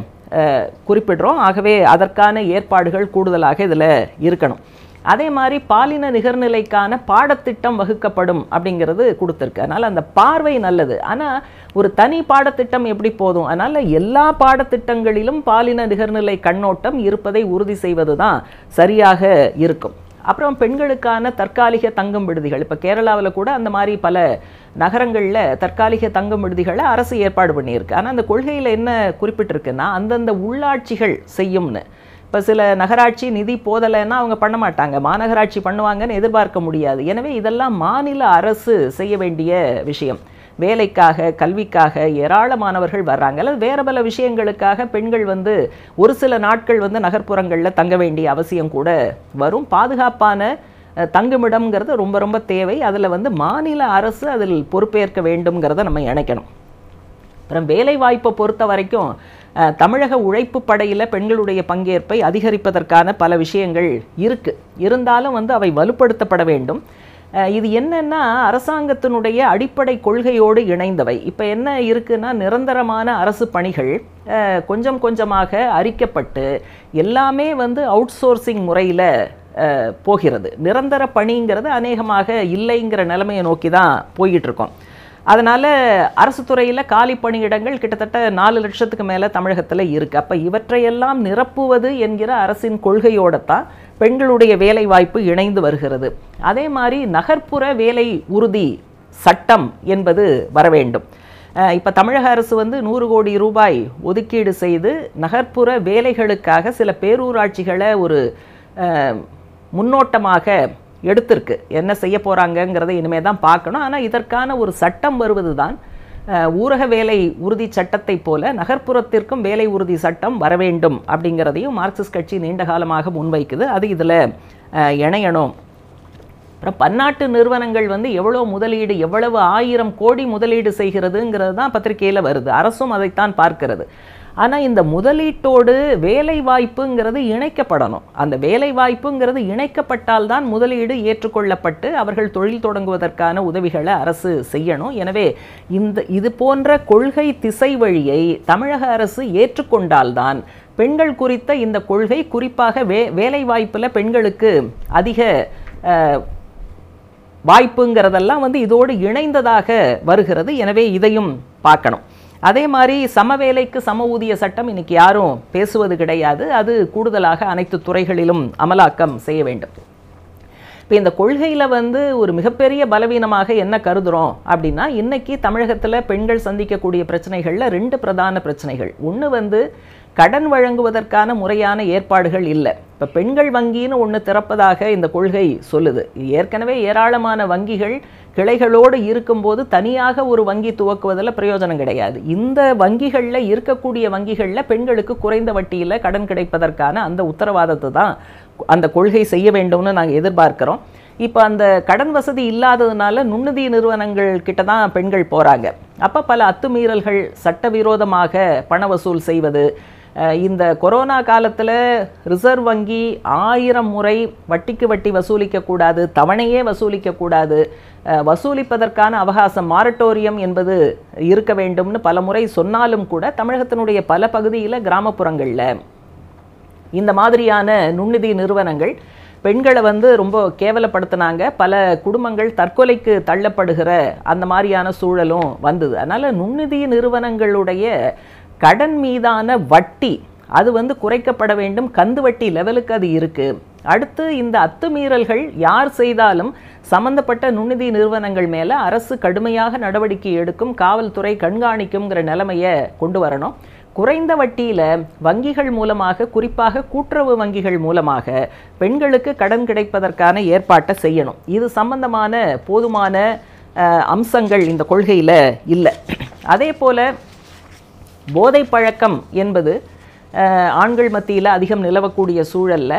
குறிப்பிடுறோம். ஆகவே அதற்கான ஏற்பாடுகள் கூடுதலாக இதில் இருக்கணும். அதே மாதிரி பாலின நிகர்நிலைக்கான பாடத்திட்டம் வகுக்கப்படும் அப்படிங்கிறது கொடுத்துருக்கு. அதனால் அந்த பார்வை நல்லது. ஆனால் ஒரு தனி பாடத்திட்டம் எப்படி போதும்? அதனால் எல்லா பாடத்திட்டங்களிலும் பாலின நிகர்நிலை கண்ணோட்டம் இருப்பதை உறுதி செய்வது தான் சரியாக இருக்கும். அப்புறம் பெண்களுக்கான தற்காலிக தங்கும் விடுதிகள், இப்போ கேரளாவில் கூட அந்த மாதிரி பல நகரங்களில் தற்காலிக தங்கும் விடுதிகளை அரசு ஏற்பாடு பண்ணியிருக்கு. ஆனால் அந்த கொள்கையில் என்ன குறிப்பிட்டிருக்குன்னா, அந்தந்த உள்ளாட்சிகள் செய்யும்னு. இப்போ சில நகராட்சி நிதி போதலைன்னா அவங்க பண்ண மாட்டாங்க, மாநகராட்சி பண்ணுவாங்கன்னு எதிர்பார்க்க முடியாது. எனவே இதெல்லாம் மாநில அரசு செய்ய வேண்டிய விஷயம். வேலைக்காக, கல்விக்காக ஏராளமானவர்கள் வர்றாங்க, அல்லது வேறு பல விஷயங்களுக்காக பெண்கள் வந்து ஒரு சில நாட்கள் வந்து நகர்ப்புறங்களில் தங்க வேண்டிய அவசியம் கூட வரும். பாதுகாப்பான தங்குமிடம்ங்கிறது ரொம்ப ரொம்ப தேவை. அதில் வந்து மாநில அரசு அதில் பொறுப்பேற்க வேண்டும்ங்கிறத நம்ம இணைக்கணும். அப்புறம் வேலை வாய்ப்பை பொறுத்த வரைக்கும் தமிழக உழைப்பு படையில் பெண்களுடைய பங்கேற்பை அதிகரிப்பதற்கான பல விஷயங்கள் இருக்குது. இருந்தாலும் வந்து அவை வலுப்படுத்தப்பட வேண்டும். இது என்னென்னா அரசாங்கத்தினுடைய அடிப்படை கொள்கையோடு இணைந்தவை. இப்போ என்ன இருக்குன்னா, நிரந்தரமான அரசு பணிகள் கொஞ்சம் கொஞ்சமாக அரிக்கப்பட்டு எல்லாமே வந்து அவுட்சோர்சிங் முறையில் போகிறது. நிரந்தர பணிங்கிறது அநேகமாக இல்லைங்கிற நிலைமையை நோக்கி தான் போய்கிட்ருக்கோம். அதனால் அரசு துறையில் காலி பணியிடங்கள் கிட்டத்தட்ட நாலு லட்சத்துக்கு மேலே தமிழகத்தில் இருக்குது. அப்போ இவற்றையெல்லாம் நிரப்புவது என்கிற அரசின் கொள்கையோடு தான் பெண்களுடைய வேலை வாய்ப்பு இணைந்து வருகிறது. அதே மாதிரி நகர்ப்புற வேலை உறுதி சட்டம் என்பது வர வேண்டும். இப்போ தமிழக அரசு வந்து நூறு கோடி ரூபாய் ஒதுக்கீடு செய்து நகர்ப்புற வேலைகளுக்காக சில பேரூராட்சிகளை ஒரு முன்னோட்டமாக எடுத்திருக்கு. என்ன செய்ய போகிறாங்கங்கிறத இனிமேல் தான் பார்க்கணும். ஆனால் இதற்கான ஒரு சட்டம் வருவது தான் ஊரக வேலை உறுதி சட்டத்தை போல நகர்ப்புறத்திற்கும் வேலை உறுதி சட்டம் வர வேண்டும் அப்படிங்கிறதையும் மார்க்சிஸ்ட் கட்சி நீண்ட காலமாக முன்வைக்குது. அது இதில் இணையணும். அப்புறம் பன்னாட்டு நிறுவனங்கள் வந்து எவ்வளோ முதலீடு, எவ்வளவு ஆயிரம் கோடி முதலீடு செய்கிறதுங்கிறது தான் பத்திரிகையில் வருது. அரசும் அதைத்தான் பார்க்கிறது. ஆனால் இந்த முதலீட்டோடு வேலை வாய்ப்புங்கிறது இணைக்கப்படணும். அந்த வேலை வாய்ப்புங்கிறது இணைக்கப்பட்டால்தான் முதலீடு ஏற்றுக்கொள்ளப்பட்டு அவர்கள் தொழில் தொடங்குவதற்கான உதவிகளை அரசு செய்யணும். எனவே இந்த இது போன்ற கொள்கை திசை வழியை தமிழக அரசு ஏற்றுக்கொண்டால்தான் பெண்கள் குறித்த இந்த கொள்கை, குறிப்பாக வே வேலை வாய்ப்பில் பெண்களுக்கு அதிக வாய்ப்புங்கிறதெல்லாம் வந்து இதோடு இணைந்ததாக வருகிறது. எனவே இதையும் பார்க்கணும். அதே மாதிரி சமவேலைக்கு சம ஊதிய சட்டம் இன்றைக்கி யாரும் பேசுவது கிடையாது. அது கூடுதலாக அனைத்து துறைகளிலும் அமலாக்கம் செய்ய வேண்டும். இப்போ இந்த கொள்கையில் வந்து ஒரு மிகப்பெரிய பலவீனமாக என்ன கருதுகிறோம் அப்படின்னா, இன்றைக்கி தமிழகத்தில் பெண்கள் சந்திக்கக்கூடிய பிரச்சனைகளில் ரெண்டு பிரதான பிரச்சனைகள். ஒன்று வந்து கடன் வழங்குவதற்கான முறையான ஏற்பாடுகள் இல்லை. இப்போ பெண்கள் வங்கின்னு ஒன்று திறப்பதாக இந்த கொள்கை சொல்லுது. ஏற்கனவே ஏராளமான வங்கிகள் கிளைகளோடு இருக்கும்போது தனியாக ஒரு வங்கி துவக்குவதில் பிரயோஜனம் கிடையாது. இந்த வங்கிகளில் இருக்கக்கூடிய வங்கிகளில் பெண்களுக்கு குறைந்த வட்டியில் கடன் கிடைப்பதற்கான அந்த உத்தரவாதத்தை தான் அந்த கொள்கை செய்ய வேண்டும்னு நாங்கள் எதிர்பார்க்கிறோம். இப்போ அந்த கடன் வசதி இல்லாததுனால நுண்ணிதி நிறுவனங்கள் கிட்ட தான் பெண்கள் போகிறாங்க. அப்போ பல அத்துமீறல்கள், சட்டவிரோதமாக பண வசூல் செய்வது. இந்த கொரோனா காலத்தில் ரிசர்வ் வங்கி ஆயிரம் முறை வட்டிக்கு வட்டி வசூலிக்கக்கூடாது, தவணையே வசூலிக்கக்கூடாது, வசூலிப்பதற்கான அவகாசம் மாரட்டோரியம் என்பது இருக்க வேண்டும்னு பல முறை சொன்னாலும் கூட தமிழகத்தினுடைய பல பகுதியில் கிராமப்புறங்களில் இந்த மாதிரியான நுண்ணிதி நிறுவனங்கள் பெண்களை வந்து ரொம்ப கேவலப்படுத்தினாங்க. பல குடும்பங்கள் தற்கொலைக்கு தள்ளப்படுகிற அந்த மாதிரியான சூழலும் வந்தது. அதனால் நுண்ணிதி நிறுவனங்களுடைய கடன் மீதான வட்டி அது வந்து குறைக்கப்பட வேண்டும். கந்துவட்டி லெவலுக்கு அது இருக்குது. அடுத்து, இந்த அத்துமீறல்கள் யார் செய்தாலும் சம்பந்தப்பட்ட நுண்ணிதி நிறுவனங்கள் மேலே அரசு கடுமையாக நடவடிக்கை எடுக்கும், காவல்துறை கண்காணிக்கும்ங்கிற நிலைமையை கொண்டு வரணும். குறைந்த வட்டியில் வங்கிகள் மூலமாக, குறிப்பாக கூட்டுறவு வங்கிகள் மூலமாக பெண்களுக்கு கடன் கிடைப்பதற்கான ஏற்பாட்டை செய்யணும். இது சம்பந்தமான போதுமான அம்சங்கள் இந்த கொள்கையில் இல்லை. அதே போல் போதை பழக்கம் என்பது ஆண்கள் மத்தியில் அதிகம் நிலவக்கூடிய சூழலில்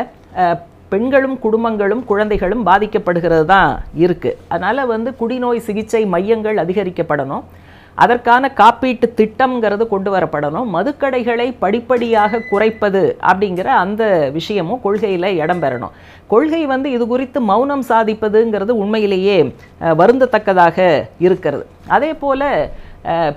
பெண்களும் குடும்பங்களும் குழந்தைகளும் பாதிக்கப்படுகிறது தான் இருக்குது. அதனால் வந்து குடிநோய் சிகிச்சை மையங்கள் அதிகரிக்கப்படணும், அதற்கான காப்பீட்டு திட்டம்ங்கிறது கொண்டு வரப்படணும், மதுக்கடைகளை படிப்படியாக குறைப்பது அப்படிங்கிற அந்த விஷயமும் கொள்கையில் இடம்பெறணும். கொள்கை வந்து இது குறித்து மௌனம் சாதிப்பதுங்கிறது உண்மையிலேயே வருந்தத்தக்கதாக இருக்கிறது. அதே போல்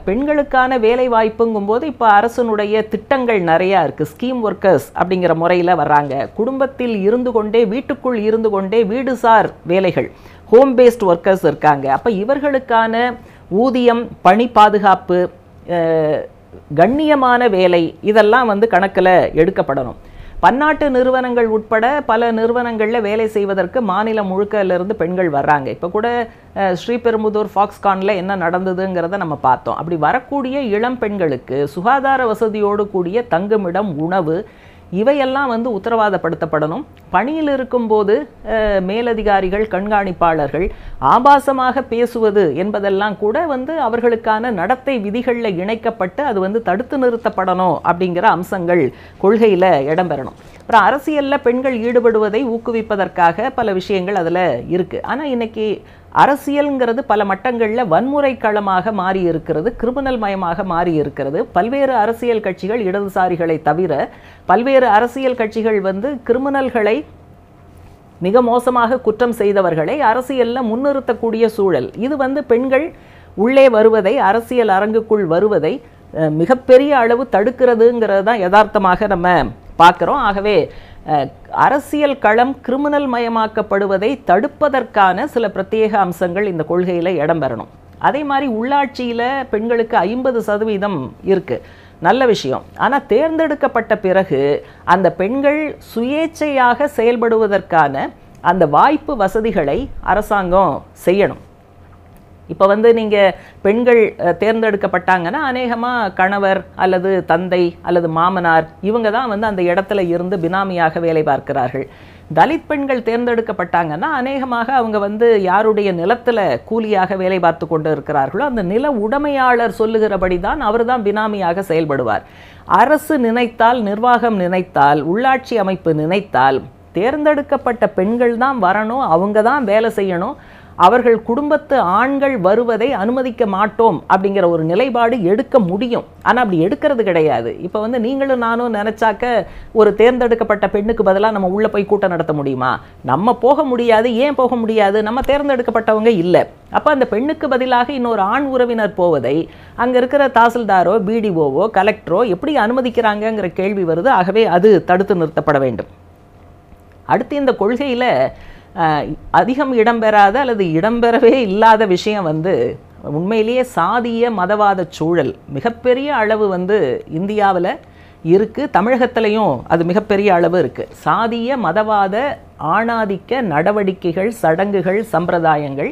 பெண்களுக்கான வேலை வாய்ப்புங்கும்போது இப்போ அரசனுடைய திட்டங்கள் நிறையா இருக்குது. ஸ்கீம் ஒர்க்கர்ஸ் அப்படிங்கிற முறையில் வர்றாங்க. குடும்பத்தில் இருந்து கொண்டே, வீட்டுக்குள் இருந்து கொண்டே வீடுசார் வேலைகள், ஹோம் பேஸ்ட் ஒர்க்கர்ஸ் இருக்காங்க. அப்போ இவர்களுக்கான ஊதியம், பணி பாதுகாப்பு, கண்ணியமான வேலை, இதெல்லாம் வந்து கணக்கில் எடுக்கப்படணும். பன்னாட்டு நிறுவனங்கள் உட்பட பல நிறுவனங்களில் வேலை செய்வதற்கு மாநிலம் முழுக்கலேருந்து பெண்கள் வர்றாங்க. இப்போ கூட ஸ்ரீபெரும்புதூர் ஃபாக்ஸ்கானில் என்ன நடந்ததுங்கிறத நம்ம பார்த்தோம். அப்படி வரக்கூடிய இளம் பெண்களுக்கு சுகாதார வசதியோடு கூடிய தங்குமிடம், உணவு, இவையெல்லாம் வந்து உத்தரவாதப்படுத்தப்படணும். பணியில் இருக்கும்போது மேலதிகாரிகள், கண்காணிப்பாளர்கள் ஆபாசமாக பேசுவது என்பதெல்லாம் கூட வந்து அவர்களுக்கான நடத்தை விதிகளில் இணைக்கப்பட்டு அது வந்து தடுத்து நிறுத்தப்படணும் அப்படிங்கிற அம்சங்கள் கொள்கையில் இடம்பெறணும். அப்புறம் அரசியலில் பெண்கள் ஈடுபடுவதை ஊக்குவிப்பதற்காக பல விஷயங்கள் அதில் இருக்குது. ஆனால் இன்றைக்கி அரசியல்ங்கிறது பல மட்டங்களில் வன்முறை களமாக மாறி இருக்கிறது, கிரிமினல் மயமாக மாறி இருக்கிறது. பல்வேறு அரசியல் கட்சிகள், இடதுசாரிகளை தவிர பல்வேறு அரசியல் கட்சிகள் வந்து கிரிமினல்களை, மிக மோசமாக குற்றம் செய்தவர்களை அரசியலில் முன்னிறுத்தக்கூடிய சூழல். இது வந்து பெண்கள் உள்ளே வருவதை, அரசியல் அரங்குக்குள் வருவதை மிகப்பெரிய அளவு தடுக்கிறதுங்கிறது தான் யதார்த்தமாக நம்ம பார்க்குறோம். ஆகவே அரசியல் களம் கிரிமினல் மயமாக்கப்படுவதை தடுப்பதற்கான சில பிரத்யேக அம்சங்கள் இந்த கொள்கையில் இடம்பெறணும். அதே மாதிரி உள்ளாட்சியில் பெண்களுக்கு ஐம்பது சதவீதம் இருக்குது, நல்ல விஷயம். ஆனால் தேர்ந்தெடுக்கப்பட்ட பிறகு அந்த பெண்கள் சுயேச்சையாக செயல்படுவதற்கான அந்த வாய்ப்பு வசதிகளை அரசாங்கம் செய்யணும். இப்போ வந்து நீங்கள் பெண்கள் தேர்ந்தெடுக்கப்பட்டாங்கன்னா அநேகமாக கணவர் அல்லது தந்தை அல்லது மாமனார் இவங்க தான் வந்து அந்த இடத்துல இருந்து பினாமியாக வேலை பார்க்கிறார்கள். தலித் பெண்கள் தேர்ந்தெடுக்கப்பட்டாங்கன்னா அநேகமாக அவங்க வந்து யாருடைய நிலத்தில் கூலியாக வேலை பார்த்து கொண்டு இருக்கிறார்களோ அந்த நில உடைமையாளர் சொல்லுகிறபடி தான் அவர் தான் பினாமியாக செயல்படுவார். அரசு நினைத்தால், நிர்வாகம் நினைத்தால், உள்ளாட்சி அமைப்பு நினைத்தால் தேர்ந்தெடுக்கப்பட்ட பெண்கள் தான் வரணும், அவங்க தான் வேலை செய்யணும், அவர்கள் குடும்பத்து ஆண்கள் வருவதை அனுமதிக்க மாட்டோம் அப்படிங்கிற ஒரு நிலைப்பாடு எடுக்க முடியும். ஆனால் அப்படி எடுக்கிறது கிடையாது. இப்போ வந்து நீங்களும் நானும் நினச்சாக்க ஒரு தேர்ந்தெடுக்கப்பட்ட பெண்ணுக்கு பதிலாக நம்ம உள்ளே போய் கூட்டம் நடத்த முடியுமா? நம்ம போக முடியாது. ஏன் போக முடியாது? நம்ம தேர்ந்தெடுக்கப்பட்டவங்க இல்லை. அப்போ அந்த பெண்ணுக்கு பதிலாக இன்னொரு ஆண் உறவினர் போவதை அங்கே இருக்கிற தாசில்தாரோ, பிடிஓவோ, கலெக்டரோ எப்படி அனுமதிக்கிறாங்கங்கிற கேள்வி வருது. ஆகவே அது தடுத்து நிறுத்தப்பட வேண்டும். அடுத்து, இந்த கொள்கையில் அதிகம் இடம்பெறாத அல்லது இடம்பெறவே இல்லாத விஷயம் வந்து உண்மையிலேயே சாதிய மதவாத சூழல் மிகப்பெரிய அளவு வந்து இந்தியாவில் இருக்குது. தமிழகத்திலையும் அது மிகப்பெரிய அளவு இருக்குது. சாதிய மதவாத ஆணாதிக்க நடவடிக்கைகள், சடங்குகள், சம்பிரதாயங்கள்,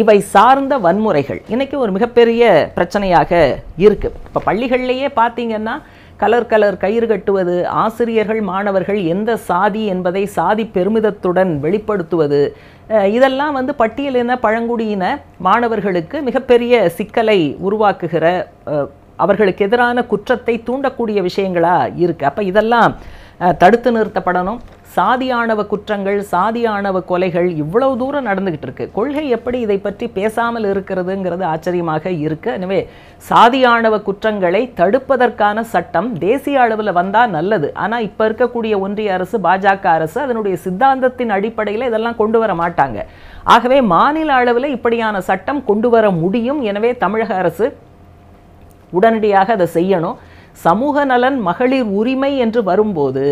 இவை சார்ந்த வன்முறைகள் இன்றைக்கி ஒரு மிகப்பெரிய பிரச்சனையாக இருக்குது. இப்போ பள்ளிகள்லேயே பார்த்திங்கன்னா கலர் கலர் கயிறு கட்டுவது, ஆசிரியர்கள் மாணவர்கள் எந்த சாதி என்பதை சாதி பெருமிதத்துடன் வெளிப்படுத்துவது, இதெல்லாம் வந்து பட்டியலின பழங்குடியின மாணவர்களுக்கு மிகப்பெரிய சிக்கலை உருவாக்குகிற, அவர்களுக்கு எதிரான குற்றத்தை தூண்டக்கூடிய விஷயங்களாக இருக்குது. அப்போ இதெல்லாம் தடுத்து நிறுத்தப்படணும். சாதியாணவ குற்றங்கள், சாதியாணவ கொலைகள் இவ்வளவு தூரம் நடந்துக்கிட்டு இருக்குது. கொள்கை எப்படி இதை பற்றி பேசாமல் இருக்கிறதுங்கிறது ஆச்சரியமாக இருக்குது. எனவே சாதியாணவ குற்றங்களை தடுப்பதற்கான சட்டம் தேசிய அளவில் வந்தால் நல்லது. ஆனால் இப்போ இருக்கக்கூடிய ஒன்றிய அரசு, பாஜக அரசு அதனுடைய சித்தாந்தத்தின் அடிப்படையில் இதெல்லாம் கொண்டு வர மாட்டாங்க. ஆகவே மாநில அளவில் இப்படியான சட்டம் கொண்டு வர முடியும். எனவே தமிழக அரசு உடனடியாக அதை செய்யணும். சமூக நலன், மகளிர் உரிமை என்று வரும்போது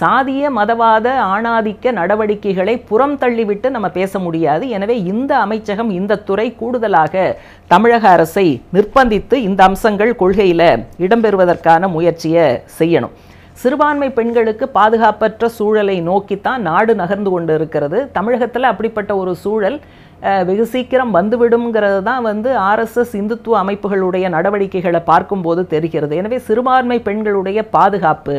சாதிய மதவாத ஆணாதிக்க நடவடிக்கைகளை புறம் தள்ளிவிட்டு நம்ம பேச முடியாது. எனவே இந்த அமைச்சகம், இந்த துறை கூடுதலாக தமிழக அரசை நிர்பந்தித்து இந்த அம்சங்கள் கொள்கையில் இடம்பெறுவதற்கான முயற்சியை செய்யணும். சிறுபான்மை பெண்களுக்கு பாதுகாப்பற்ற சூழலை நோக்கித்தான் நாடு நகர்ந்து கொண்டு இருக்கிறது. தமிழகத்தில் அப்படிப்பட்ட ஒரு சூழல் வெகு சீக்கிரம் வந்துவிடும்ங்கிறது தான் வந்து ஆர்எஸ்எஸ் இந்துத்துவ அமைப்புகளுடைய நடவடிக்கைகளை பார்க்கும்போது தெரிகிறது. எனவே சிறுபான்மை பெண்களுடைய பாதுகாப்பு,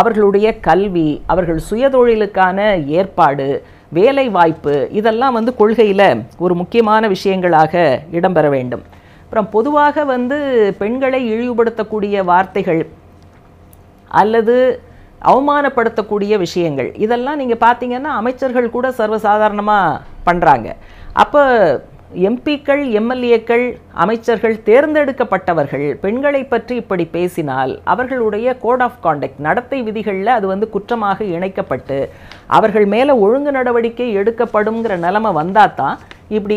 அவர்களுடைய கல்வி, அவர்கள் சுயதொழிலுக்கான ஏற்பாடு, வேலை வாய்ப்பு, இதெல்லாம் வந்து கொள்கையில் ஒரு முக்கியமான விஷயங்களாக இடம்பெற வேண்டும். அப்புறம் பொதுவாக வந்து பெண்களை இழிவுபடுத்தக்கூடிய வார்த்தைகள் அல்லது அவமானப்படுத்தக்கூடிய விஷயங்கள், இதெல்லாம் நீங்கள் பார்த்தீங்கன்னா அமைச்சர்கள் கூட சர்வசாதாரணமாக பண்ணுறாங்க. அப்போ எம்பிக்கள், எம்எல்ஏக்கள், அமைச்சர்கள், தேர்ந்தெடுக்கப்பட்டவர்கள் பெண்களை பற்றி இப்படி பேசினால் அவர்களுடைய கோட் ஆஃப் காண்டக்ட், நடத்தை விதிகளில் அது வந்து குற்றமாக இணைக்கப்பட்டு அவர்கள் மேலே ஒழுங்கு நடவடிக்கை எடுக்கப்படுங்கிற நிலைமை வந்தால் தான் இப்படி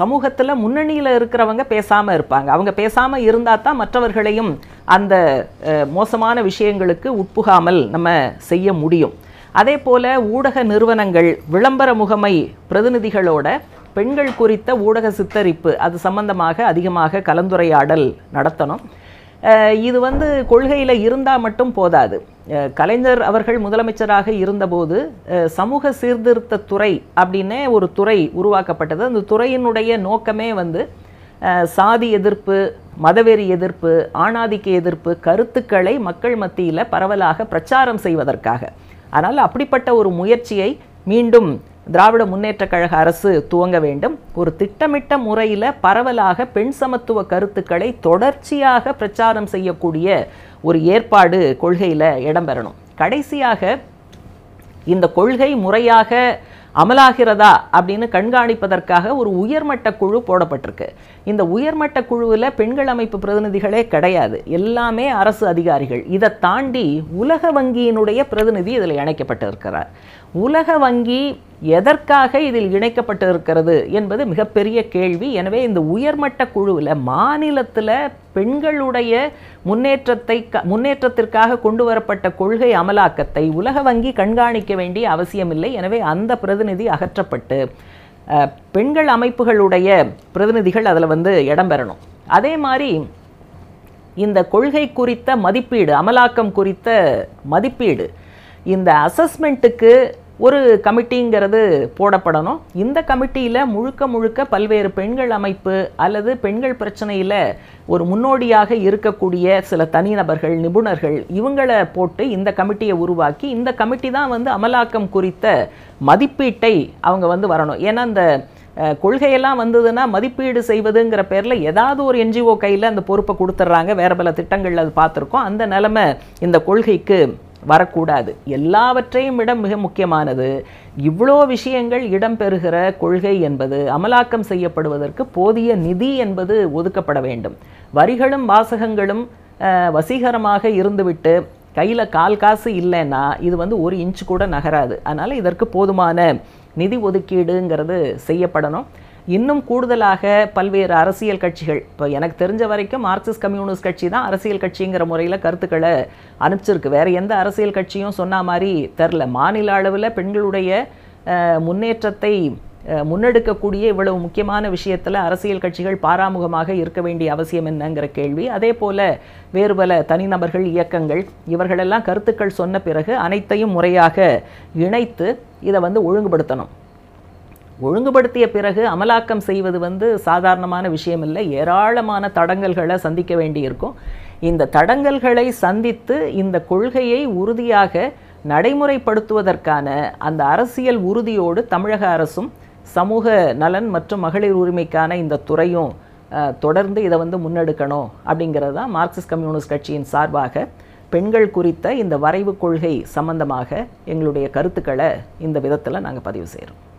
சமூகத்தில் முன்னணியில் இருக்கிறவங்க பேசாமல் இருப்பாங்க. அவங்க பேசாமல் இருந்தால் தான் மற்றவர்களையும் அந்த மோசமான விஷயங்களுக்கு உட்புகாமல் நம்ம செய்ய முடியும். அதே போல் ஊடக நிறுவனங்கள் விளம்பர முகமை பிரதிநிதிகளோட பெண்கள் குறித்த ஊடக சித்தரிப்பு, அது சம்பந்தமாக அதிகமாக கலந்துரையாடல் நடத்தணும். இது வந்து கொள்கையில் இருந்தால் மட்டும் போதாது. கலைஞர் அவர்கள் முதலமைச்சராக இருந்தபோது சமூக சீர்திருத்த துறை அப்படின்னே ஒரு துறை உருவாக்கப்பட்டது. அந்த துறையினுடைய நோக்கமே வந்து சாதி எதிர்ப்பு, மதவெறி எதிர்ப்பு, ஆணாதிக்க எதிர்ப்பு கருத்துக்களை மக்கள் மத்தியில் பரவலாக பிரச்சாரம் செய்வதற்காக. ஆனால் அப்படிப்பட்ட ஒரு முயற்சியை மீண்டும் திராவிட முன்னேற்றக் கழக அரசு துவங்க வேண்டும். ஒரு திட்டமிட்ட முறையில் பரவலாக பெண் சமத்துவ கருத்துக்களை தொடர்ச்சியாக பிரச்சாரம் செய்யக்கூடிய ஒரு ஏற்பாடு கொள்கையில் இடம்பெறணும். கடைசியாக இந்த கொள்கை முறையாக அமலாகிறதா அப்படின்னு கண்காணிப்பதற்காக ஒரு உயர்மட்ட குழு போடப்பட்டிருக்கு. இந்த உயர்மட்ட குழுவில் பெண்கள் அமைப்பு பிரதிநிதிகளே கிடையாது, எல்லாமே அரசு அதிகாரிகள். இதை தாண்டி உலக வங்கியினுடைய பிரதிநிதி இதில் இணைக்கப்பட்டிருக்கிறார். உலக வங்கி எதற்காக இதில் இணைக்கப்பட்டிருக்கிறது என்பது மிகப்பெரிய கேள்வி. எனவே இந்த உயர்மட்ட குழுவில் மாநிலத்தில் பெண்களுடைய முன்னேற்றத்தை முன்னேற்றத்திற்காக கொண்டு வரப்பட்ட கொள்கை அமலாக்கத்தை உலக வங்கி கண்காணிக்க வேண்டிய அவசியமில்லை. எனவே அந்த பிரதிநிதி அகற்றப்பட்டு பெண்கள் அமைப்புகளுடைய பிரதிநிதிகள் அதில் வந்து இடம்பெறணும். அதே மாதிரி இந்த கொள்கை குறித்த மதிப்பீடு, அமலாக்கம் குறித்த மதிப்பீடு, இந்த அசஸ்மெண்ட்டுக்கு ஒரு கமிட்டிங்கிறது போடப்படணும். இந்த கமிட்டியில் முழுக்க முழுக்க பல்வேறு பெண்கள் அமைப்பு அல்லது பெண்கள் பிரச்சனையில் ஒரு முன்னோடியாக இருக்கக்கூடிய சில தனிநபர்கள், நிபுணர்கள், இவங்களை போட்டு இந்த கமிட்டியை உருவாக்கி இந்த கமிட்டி தான் வந்து அமலாக்கம் குறித்த மதிப்பீட்டை அவங்க வந்து வரணும். ஏன்னா இந்த கொள்கையெல்லாம் வந்ததுன்னா மதிப்பீடு செய்வதுங்கிற பேரில் ஏதாவது ஒரு என்ஜிஓ கையில் அந்த பொறுப்பை கொடுத்துட்றாங்க. வேறு பல திட்டங்களில் அது பார்த்துருக்கோம். அந்த நிலைமை இந்த கொள்கைக்கு வரக்கூடாது. எல்லாவற்றையும் விட மிக முக்கியமானது, இவ்வளோ விஷயங்கள் இடம்பெறுகிற கொள்கை என்பது அமலாக்கம் செய்யப்படுவதற்கு போதிய நிதி என்பது ஒதுக்கப்பட வேண்டும். வரிகளும் வாசகங்களும் வசீகரமாக இருந்துவிட்டு கையில் கால் காசு இல்லைன்னா இது வந்து ஒரு இன்ச்சு கூட நகராது. அதனால் இதற்கு போதுமான நிதி ஒதுக்கீடுங்கிறது செய்யப்படணும். இன்னும் கூடுதலாக பல்வேறு அரசியல் கட்சிகள், இப்போ எனக்கு தெரிஞ்ச வரைக்கும் மார்க்சிஸ்ட் கம்யூனிஸ்ட் கட்சி தான் அரசியல் கட்சிங்கிற முறையில் கருத்துக்களை அனுப்பிச்சிருக்கு. வேறு எந்த அரசியல் கட்சியும் சொன்ன மாதிரி தெரில. மாநில அளவில் பெண்களுடைய முன்னேற்றத்தை முன்னெடுக்கக்கூடிய இவ்வளவு முக்கியமான விஷயத்தில் அரசியல் கட்சிகள் பாராமுகமாக இருக்க வேண்டிய அவசியம் என்னங்கிற கேள்வி. அதே போல் வேறு பல தனிநபர்கள், இயக்கங்கள், இவர்களெல்லாம் கருத்துக்கள் சொன்ன பிறகு அனைத்தையும் முறையாக இணைத்து இதை வந்து ஒழுங்குபடுத்தணும். ஒழுங்குபடுத்திய பிறகு அமலாக்கம் செய்வது வந்து சாதாரணமான விஷயம் இல்லை. ஏராளமான தடங்கல்களை சந்திக்க வேண்டியிருக்கும். இந்த தடங்கல்களை சந்தித்து இந்த கொள்கையை உறுதியாக நடைமுறைப்படுத்துவதற்கான அந்த அரசியல் உறுதியோடு தமிழக அரசும் சமூக நலன் மற்றும் மகளிர் உரிமைக்கான இந்த துறையும் தொடர்ந்து இதை வந்து முன்னெடுக்கணும் அப்படிங்கிறது தான் மார்க்சிஸ்ட் கம்யூனிஸ்ட் கட்சியின் சார்பாக பெண்கள் குறித்த இந்த வரைவு கொள்கை சம்பந்தமாக எங்களுடைய கருத்துக்களை இந்த விதத்தில் நாங்கள் பதிவு செய்கிறோம்.